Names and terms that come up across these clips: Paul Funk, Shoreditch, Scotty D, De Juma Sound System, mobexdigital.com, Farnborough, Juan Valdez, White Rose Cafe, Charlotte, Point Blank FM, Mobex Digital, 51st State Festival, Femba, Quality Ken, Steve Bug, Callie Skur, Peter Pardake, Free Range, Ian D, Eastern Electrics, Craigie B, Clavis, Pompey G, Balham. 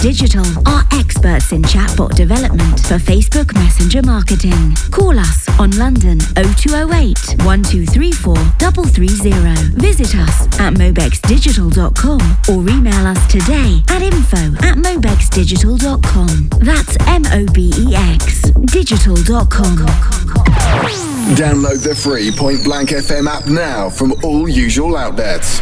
Mobex Digital are experts in chatbot development for Facebook Messenger marketing. Call us on London 0208 1234 330. Visit us at mobexdigital.com or email us today at info@mobexdigital.com. That's mobexdigital.com. Download the free Point Blank FM app now from all usual outlets.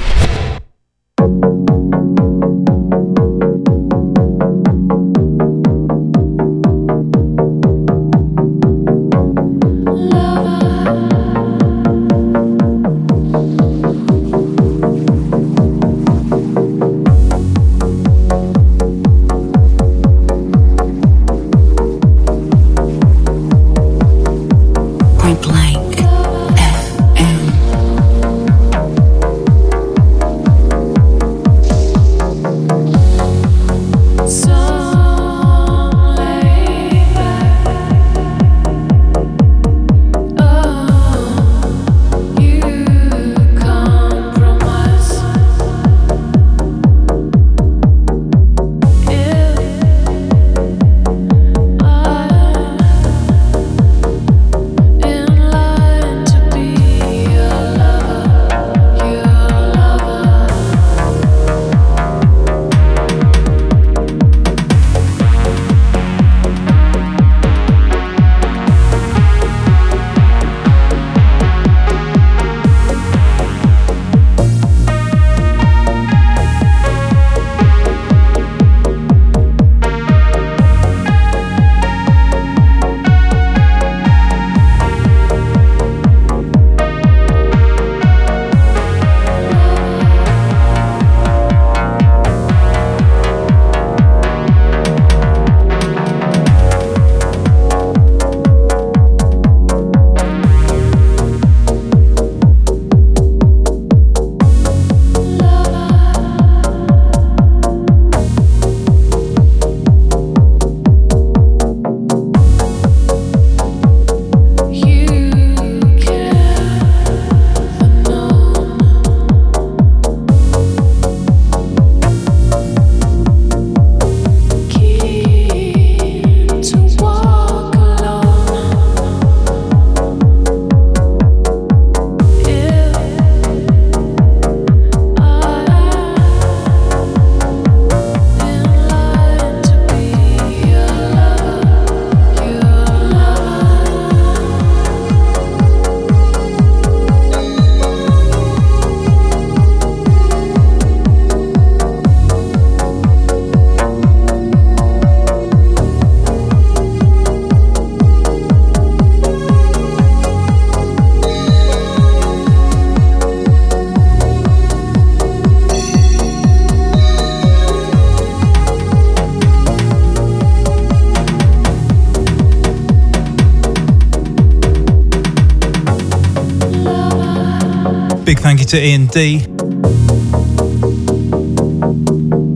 Big thank you to Ian D.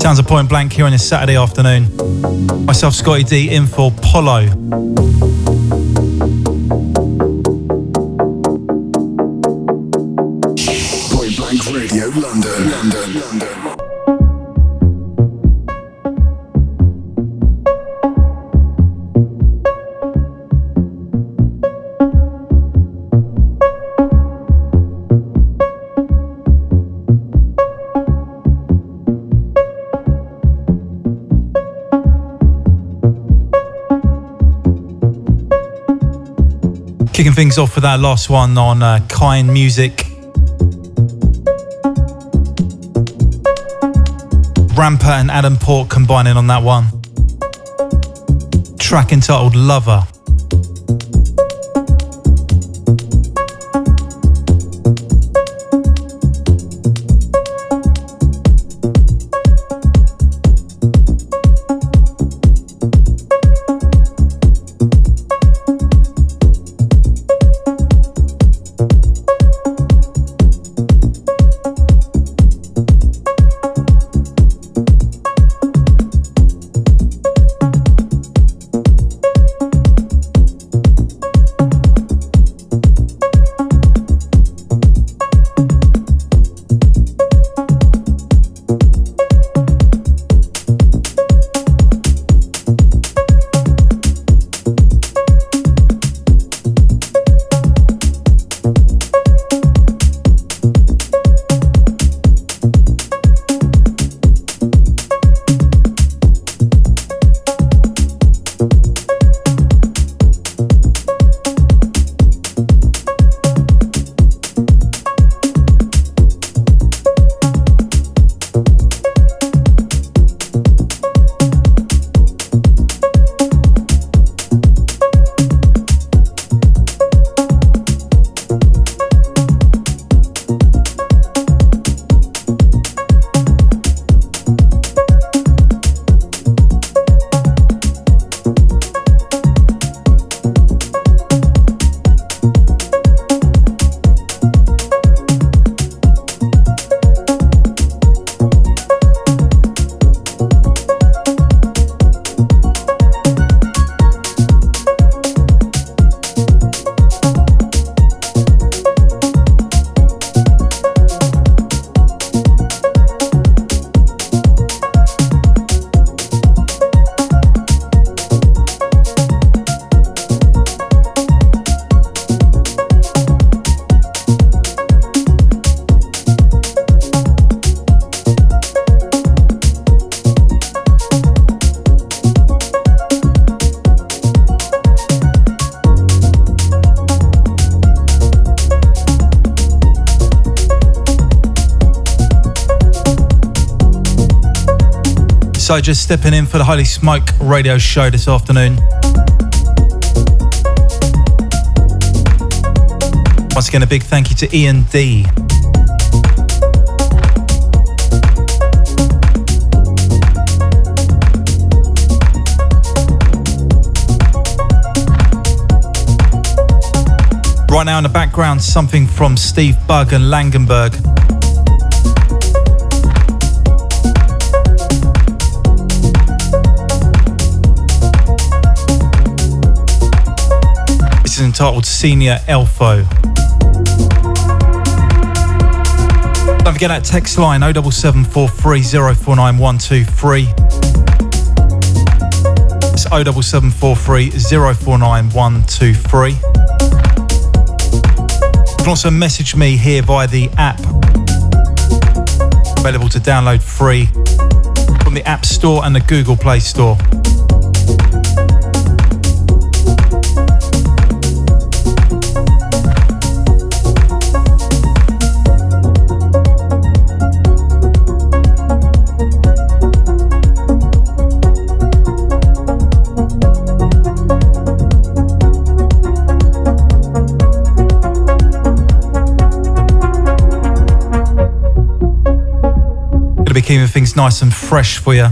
Sounds a Point Blank here on this Saturday afternoon. Myself, Scotty D, in for Polo. Point Blank Radio, London. Kicking things off with that last one on Keinemusik. Rampa and Adam Port combining on that one. Track entitled Lover. So just stepping in for the Holy Smoke radio show this afternoon. Once again, a big thank you to Ian D. Right now in the background, something from Steve Bug and Langenberg. This is entitled Senior Elfo. Don't forget that text line 07743 049123. It's 07743 049123. You can also message me here via the app, available to download free from the App Store and the Google Play Store. Be keeping things nice and fresh for you.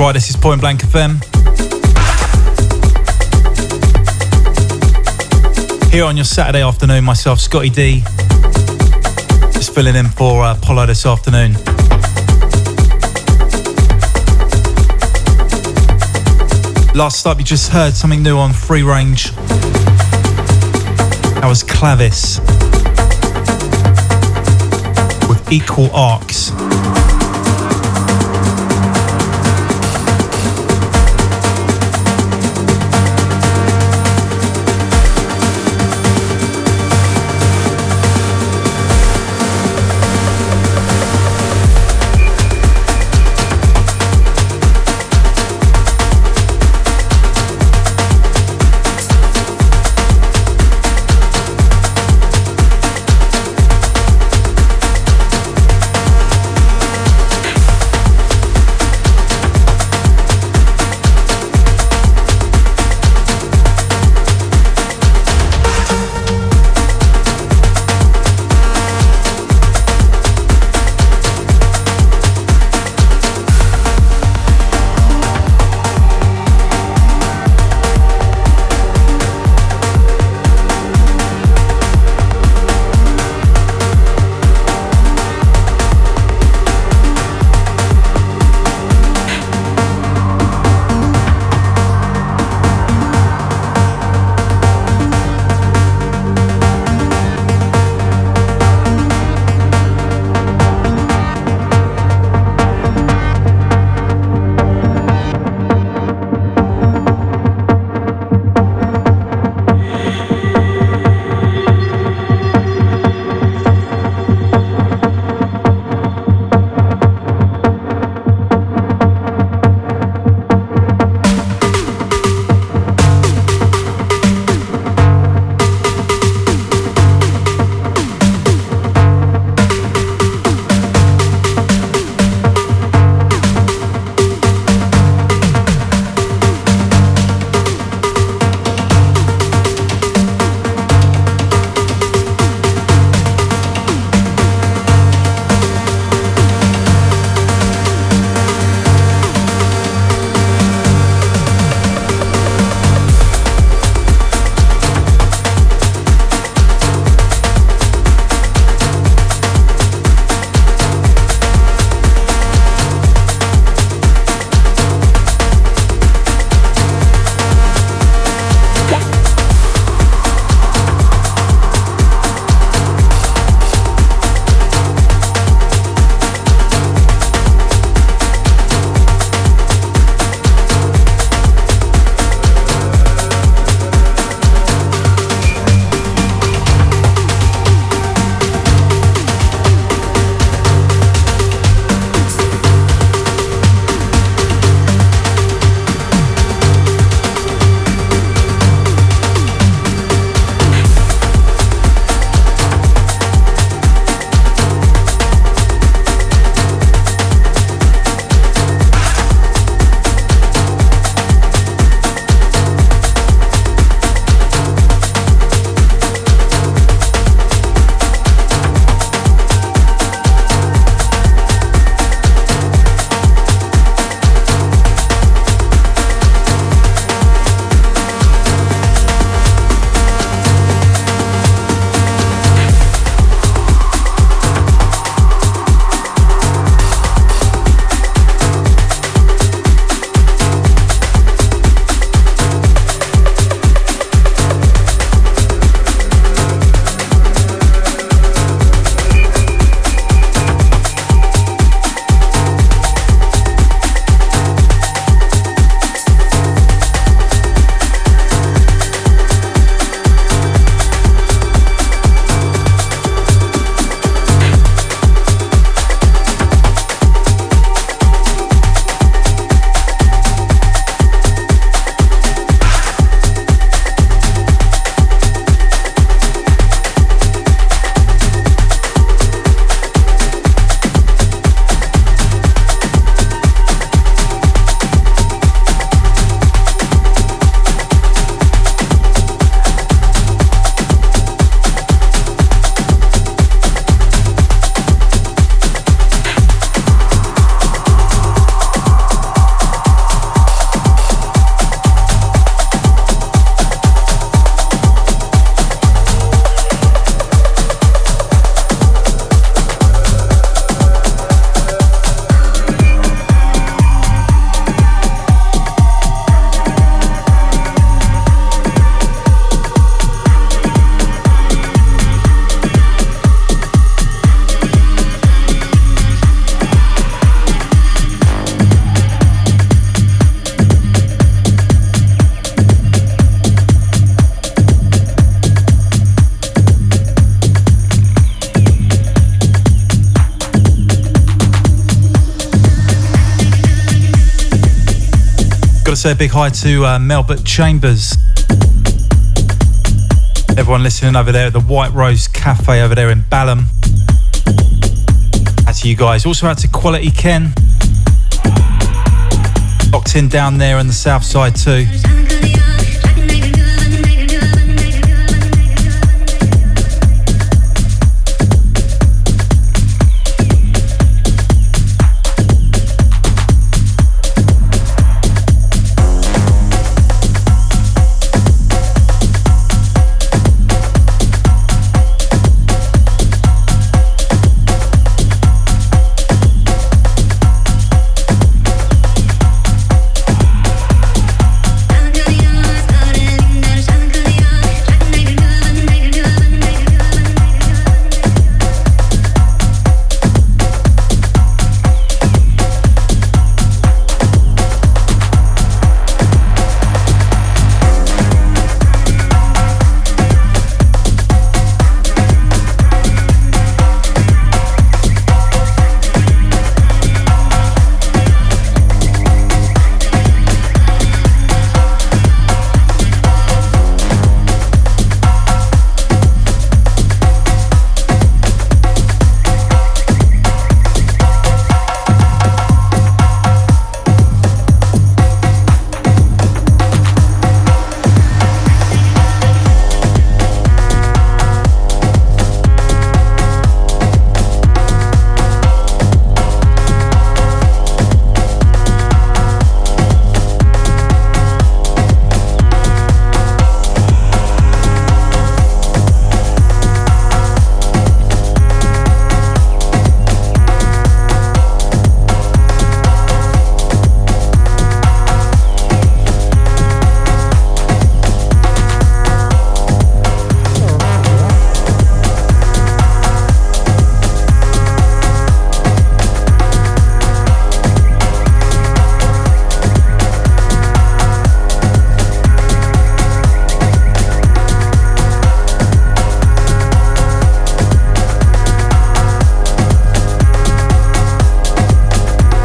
right, this is Point Blank FM. Here on your Saturday afternoon, myself, Scotty D, just filling in for Polo this afternoon. Last up, you just heard something new on Free Range. That was Clavis with Equal Arcs. Got to say a big hi to Melbert Chambers. Everyone listening over there at the White Rose Cafe over there in Balham. Out to you guys. Also out to Quality Ken. Locked in down there on the south side too.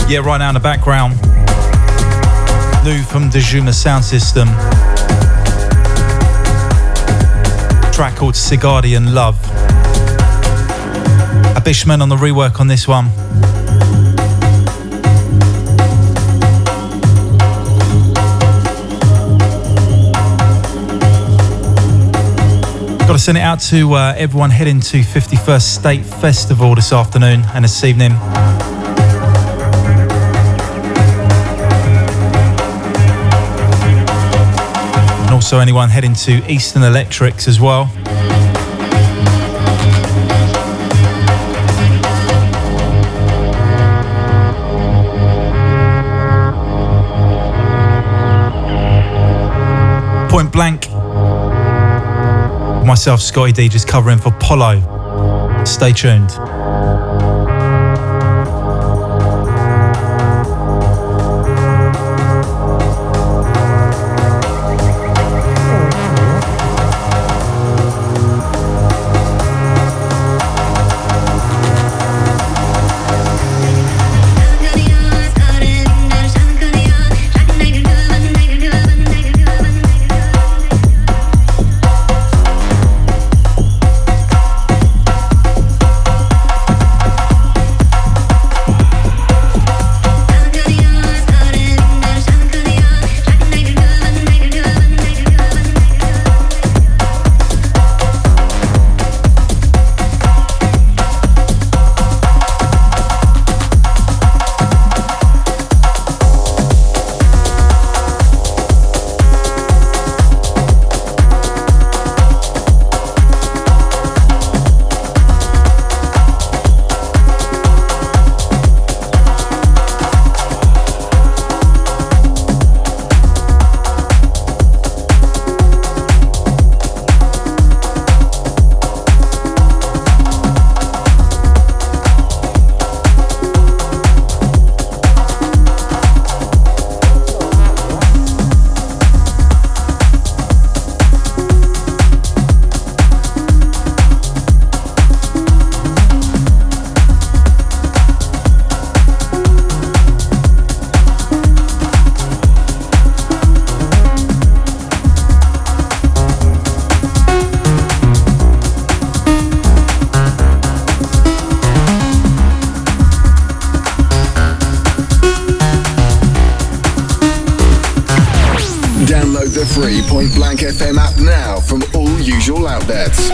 Yeah, right now in the background, new from De Juma Sound System, a track called Cigardi and Love. Abishman on the rework on this one. Got to send it out to everyone heading to 51st State Festival this afternoon and this evening. Also anyone heading to Eastern Electrics as well. Point Blank. Myself, Scotty D, just covering for Polo. Stay tuned. FM app now from all usual outlets.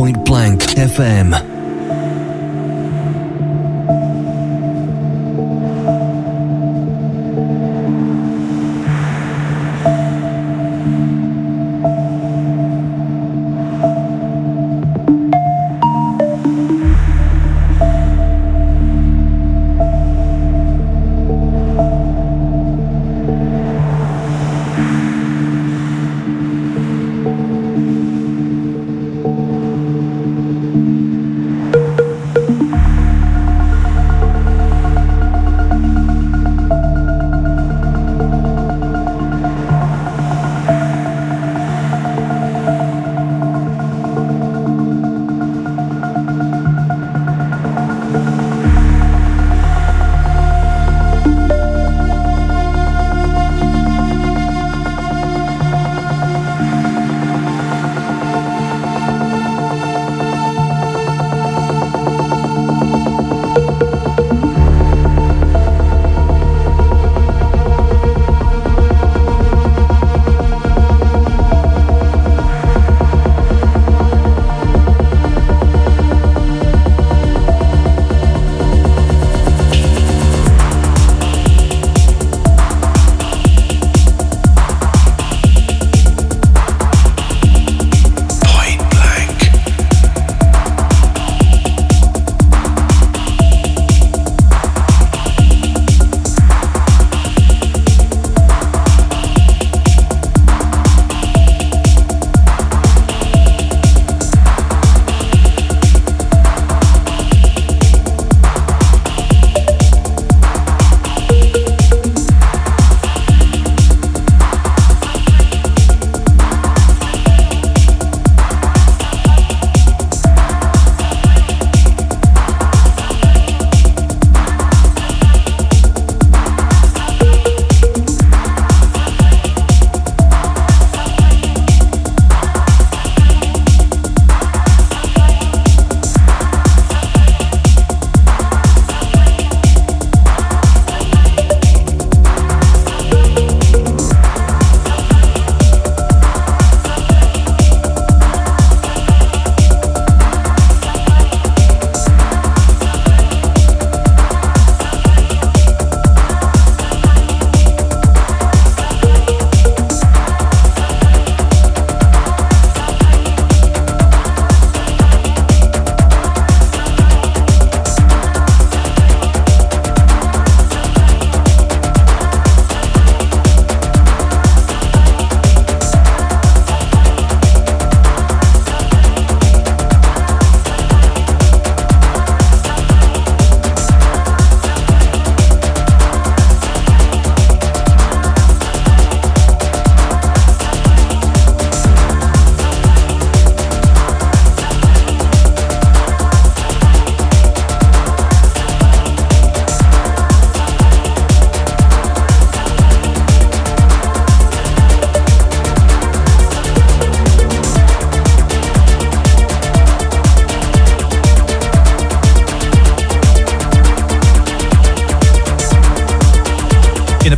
Point Blank FM.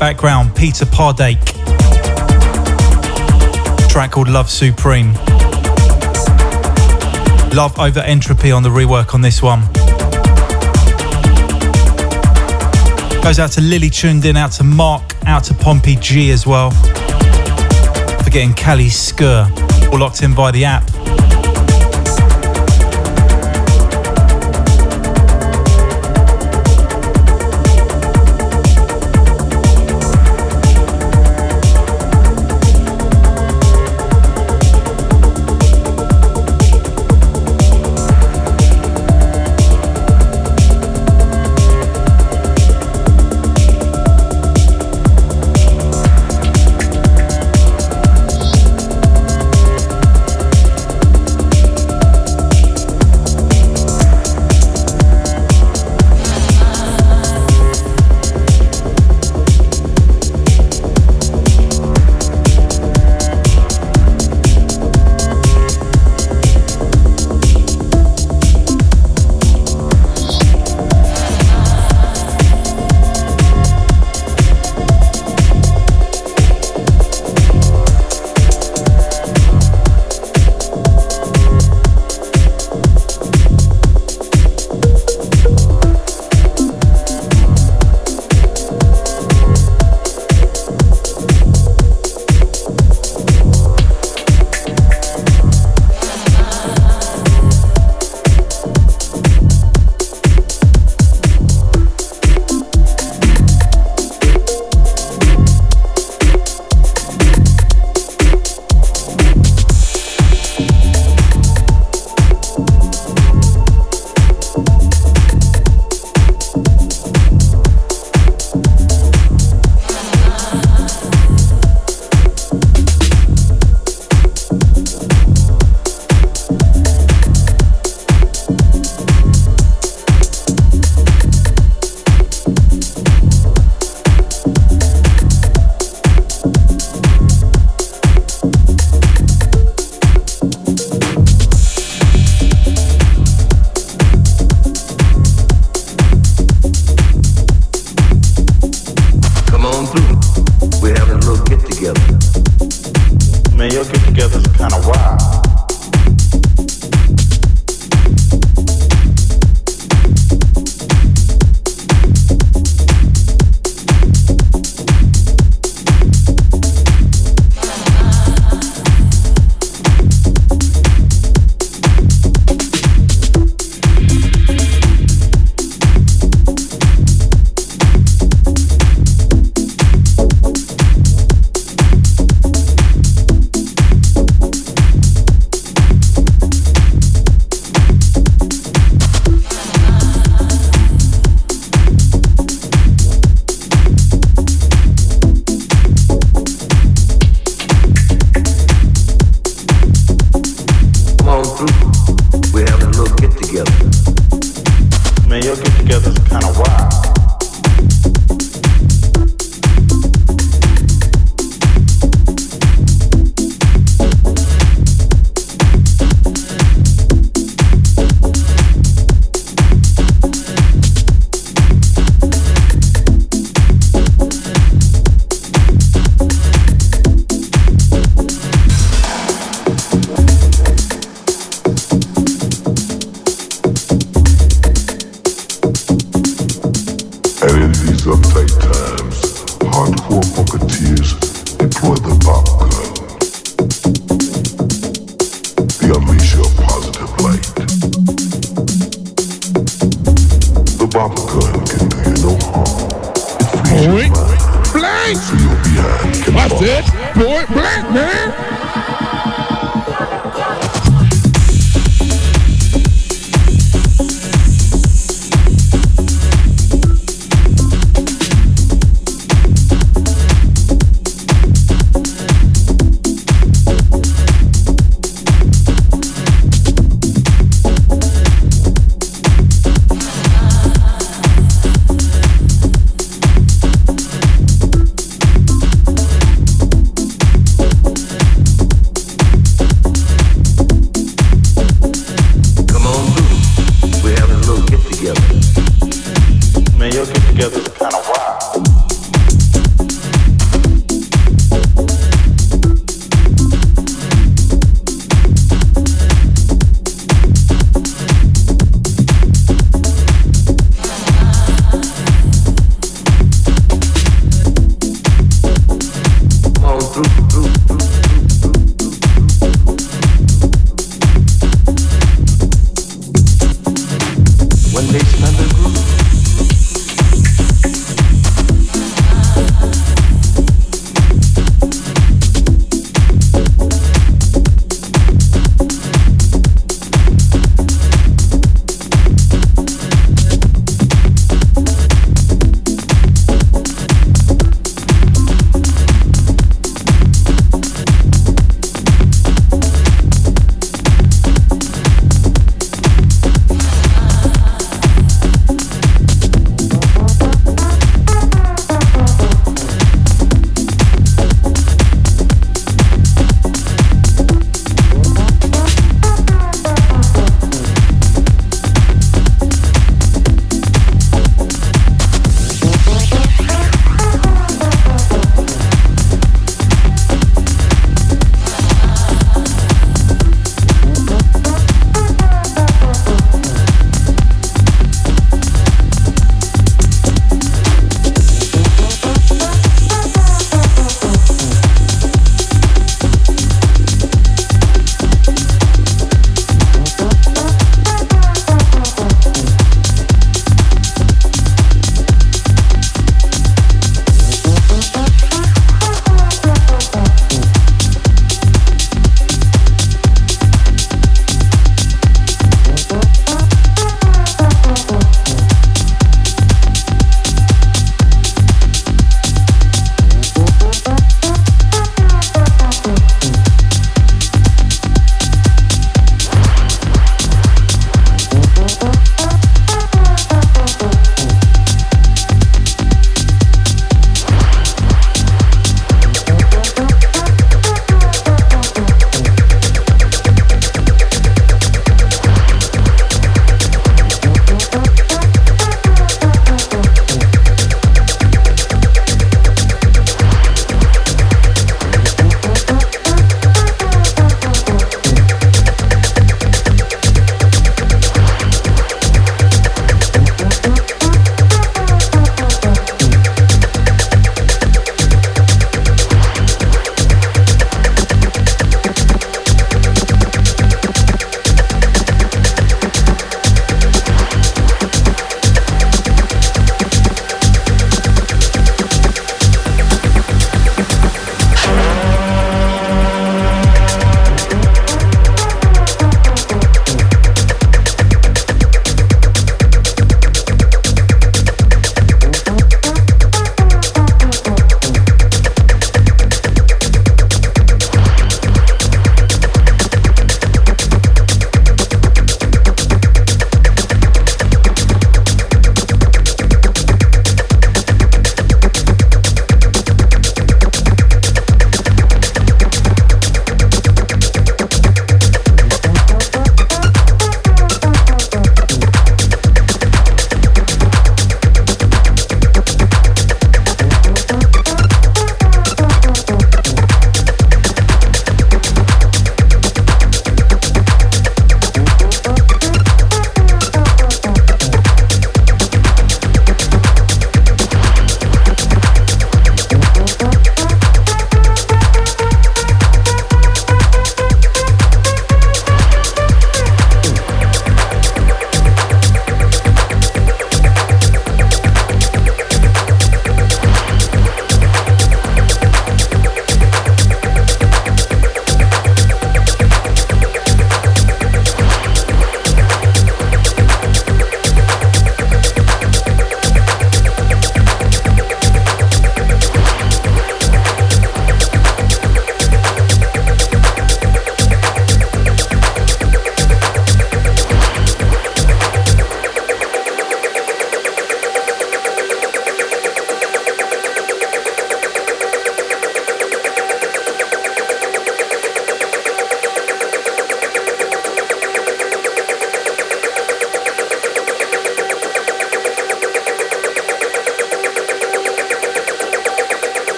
Background, Peter Pardake, track called Love Supreme. Love over entropy on the rework on this one. Goes out to Lily tuned in, out to Mark, out to Pompey G as well. Forgetting Callie Skur, all locked in by the app. man, your get-togethers are kind of wild.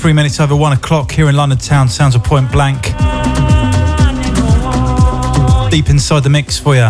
23 minutes over 1 o'clock here in London town. Sounds of Point Blank. Deep inside the mix for you.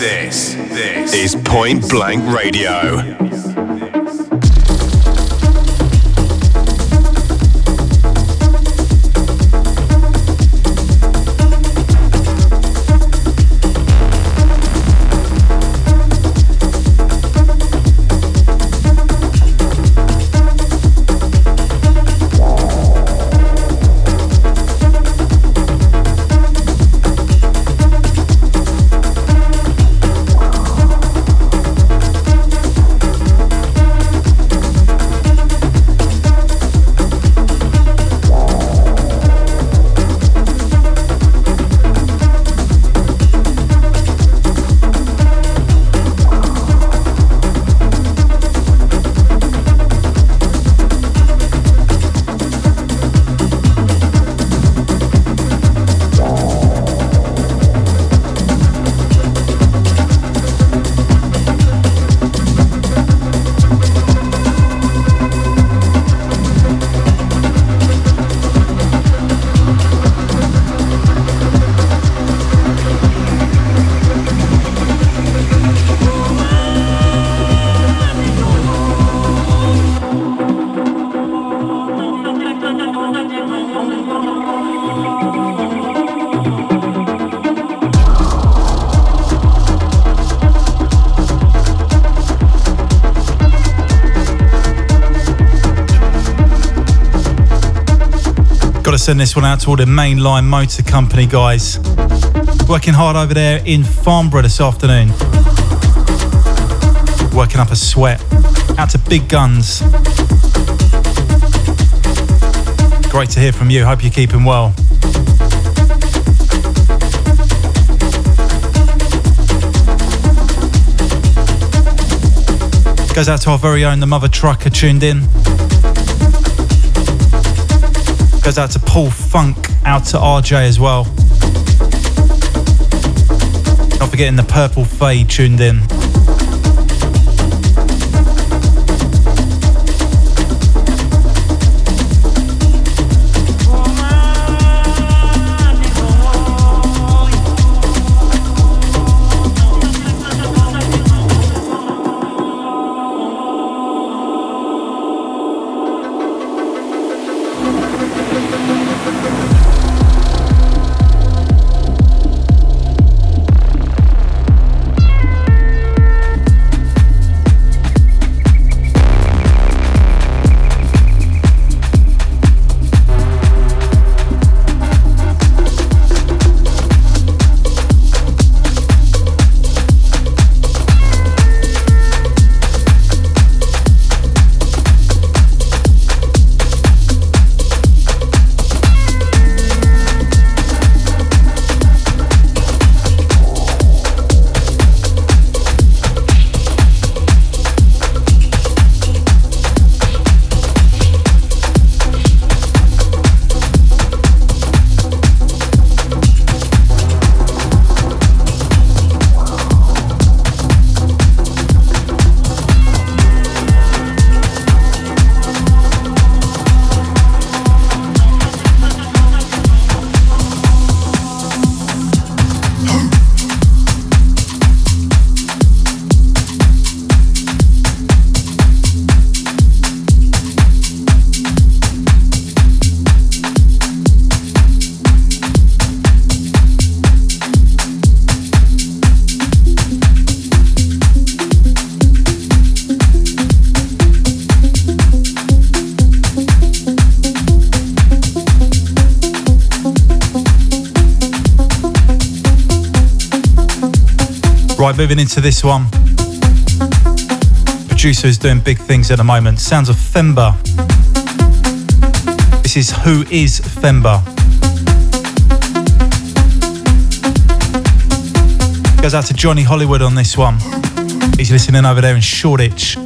This is Point Blank Radio. Send this one out to all the Mainline Motor Company guys. Working hard over there in Farnborough this afternoon. Working up a sweat. Out to Big Guns. Great to hear from you. Hope you're keeping well. Goes out to our very own The Mother Trucker tuned in. Goes out to Paul Funk, out to RJ as well. Not forgetting the Purple Fade tuned in. Right, moving into this one. Producer is doing big things at the moment. Sounds of Femba. This is Who Is Femba. Goes out to Johnny Hollywood on this one. He's listening over there in Shoreditch.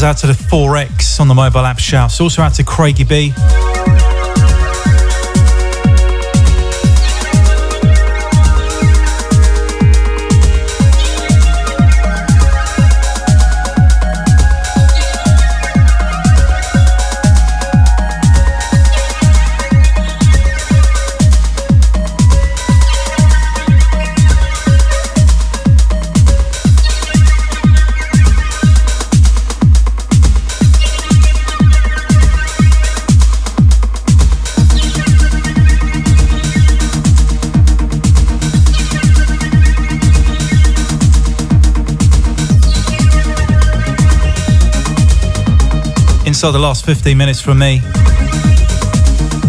goes out to the 4X on the mobile app shouts. Also out to Craigie B. So the last 15 minutes from me.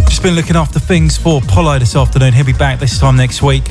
Just been looking after things for Polo this afternoon. He'll be back this time next week.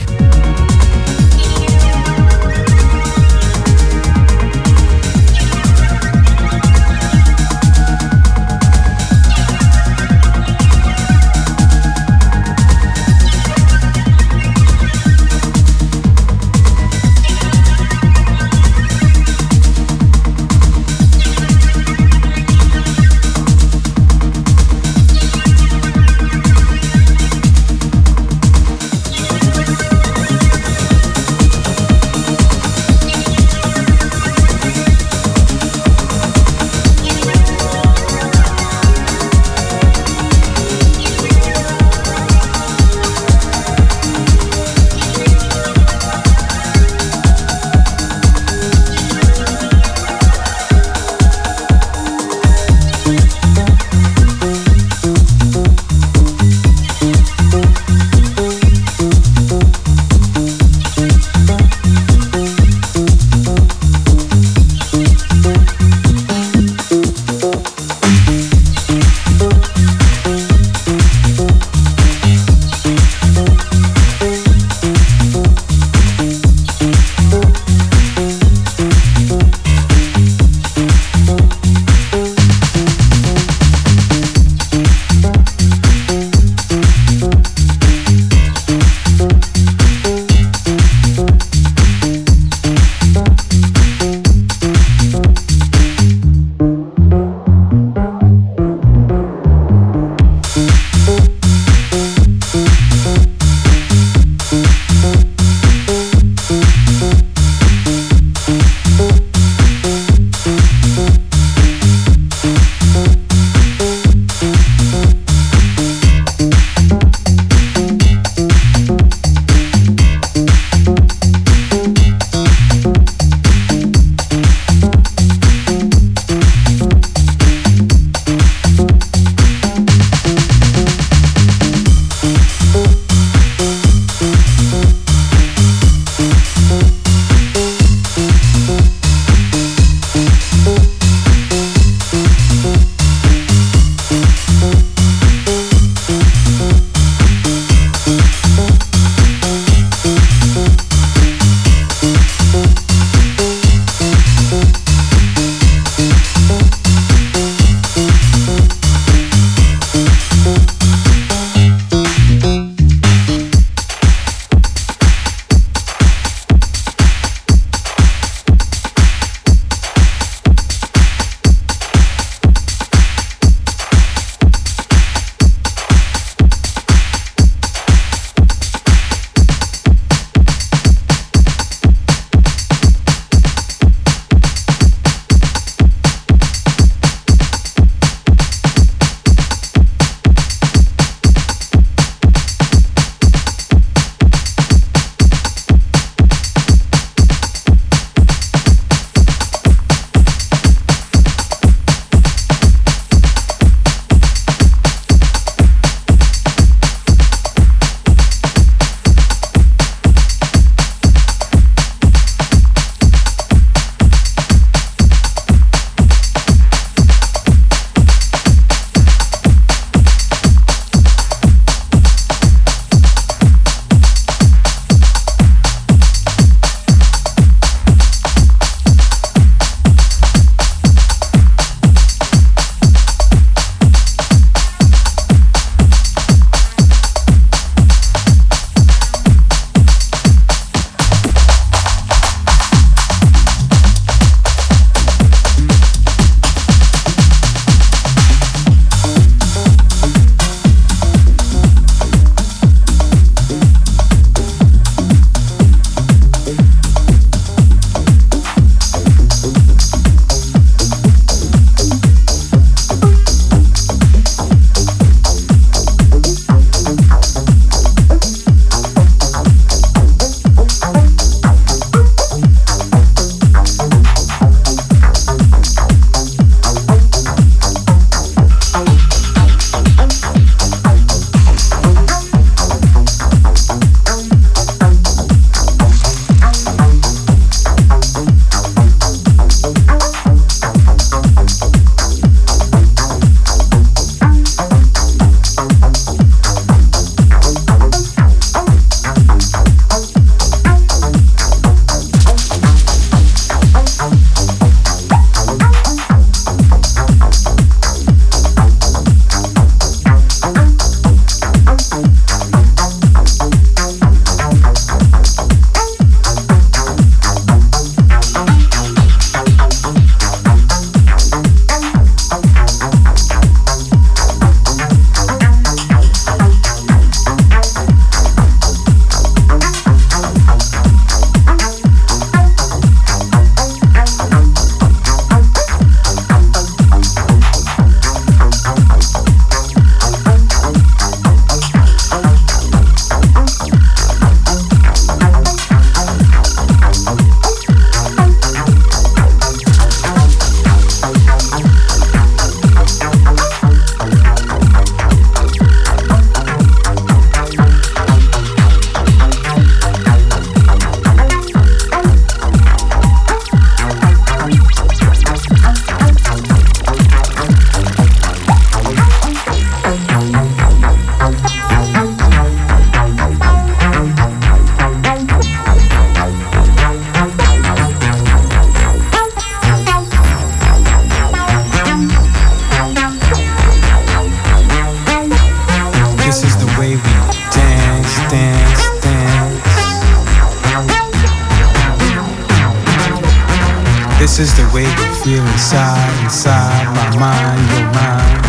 is the way you feel inside, inside my mind, your mind.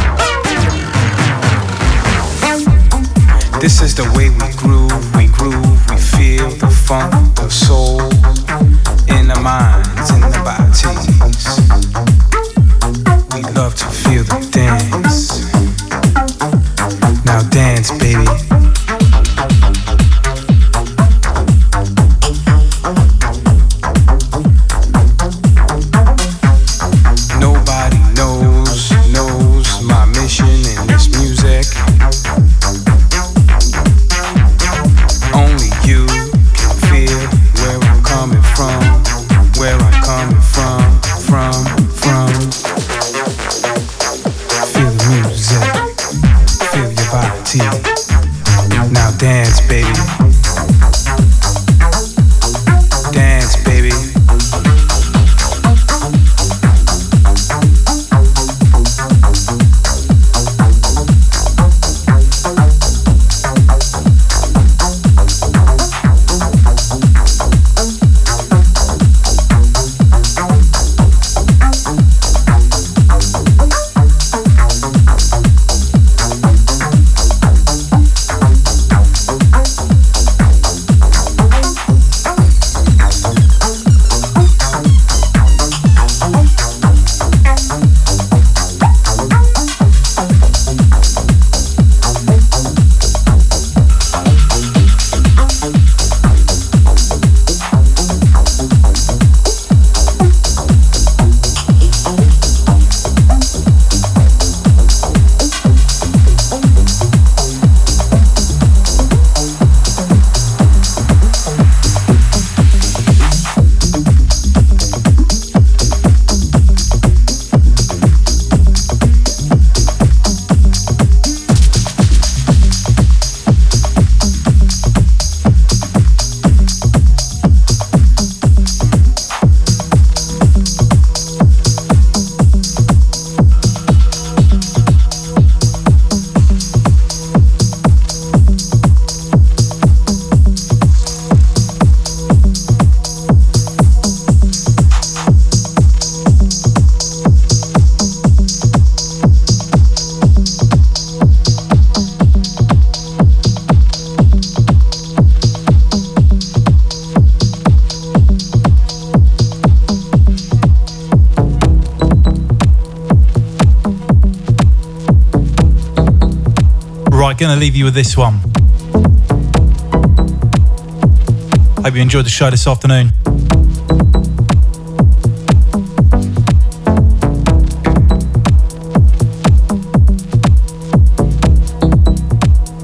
This is the way we groove, we feel the funk, the soul, in the minds, in the bodies. We love to feel the dance. Now dance, baby. Gonna leave you with this one. Hope you enjoyed the show this afternoon.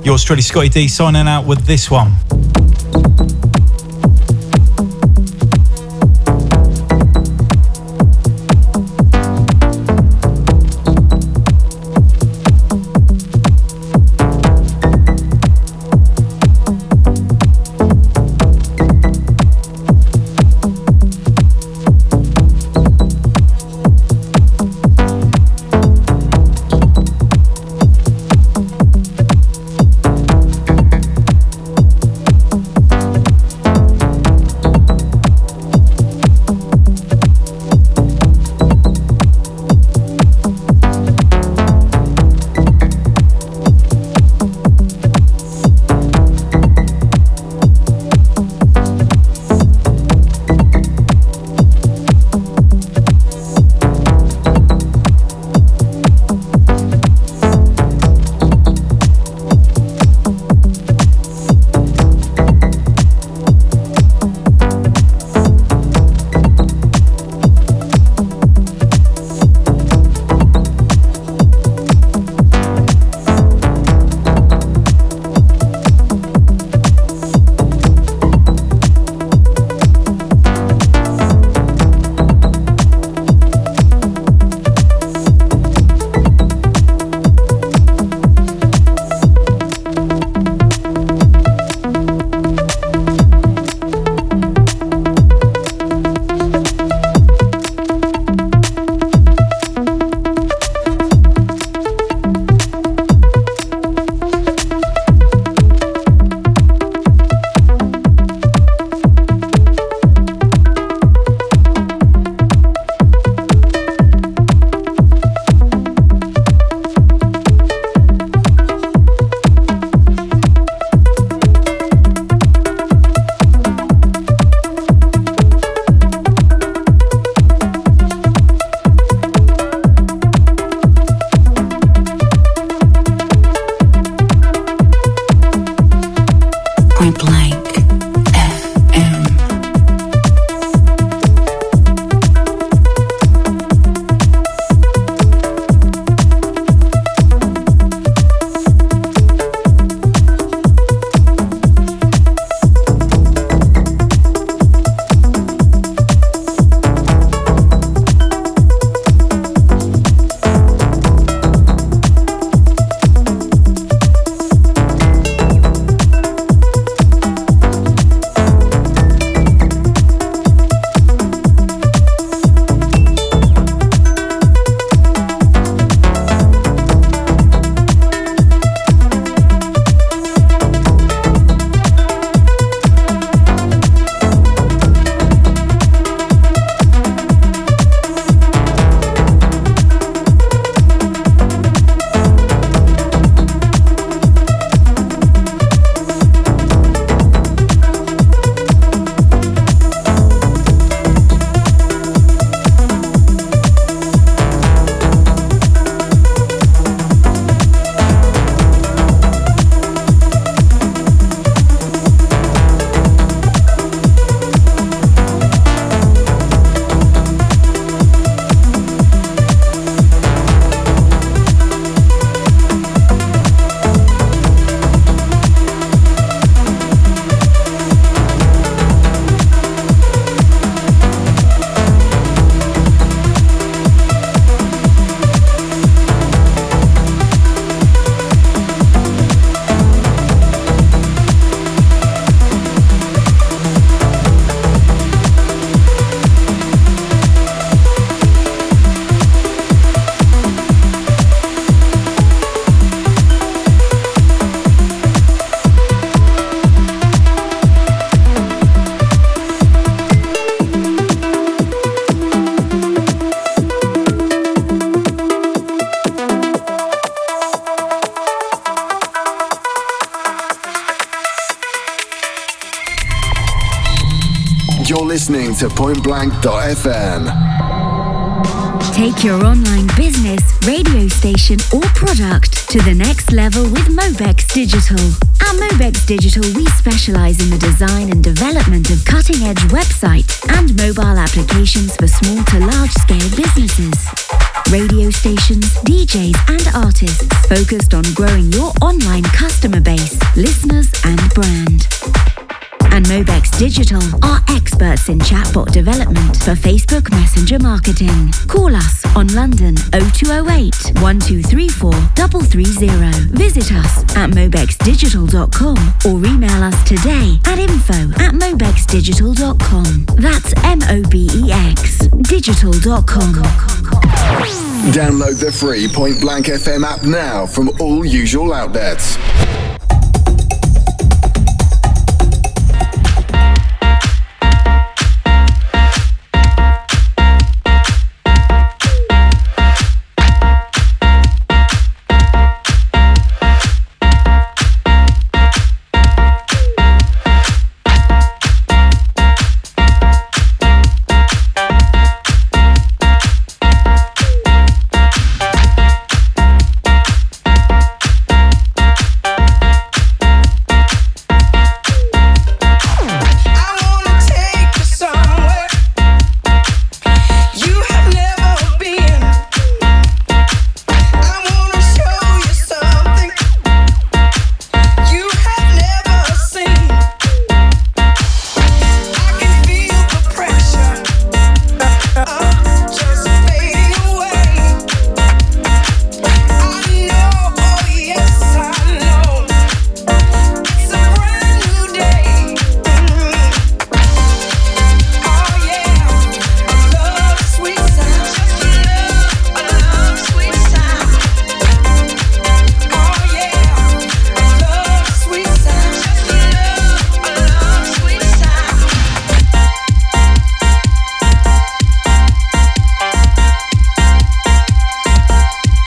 Yours truly, Scotty D, signing out with this one. and you're listening to pointblank.fm. Take your online business, radio station or product to the next level with Mobex Digital. At Mobex Digital, we specialize in the design and development of cutting-edge website and mobile applications for small to large-scale businesses, radio stations, DJs and artists, focused on growing your online customer base, listeners and brand. And Mobex Digital are experts in chatbot development for Facebook Messenger marketing. Call us on London 0208 1234 330. Visit us at mobexdigital.com or email us today at info@mobexdigital.com. That's mobexdigital.com. Download the free Point Blank FM app now from all usual outlets.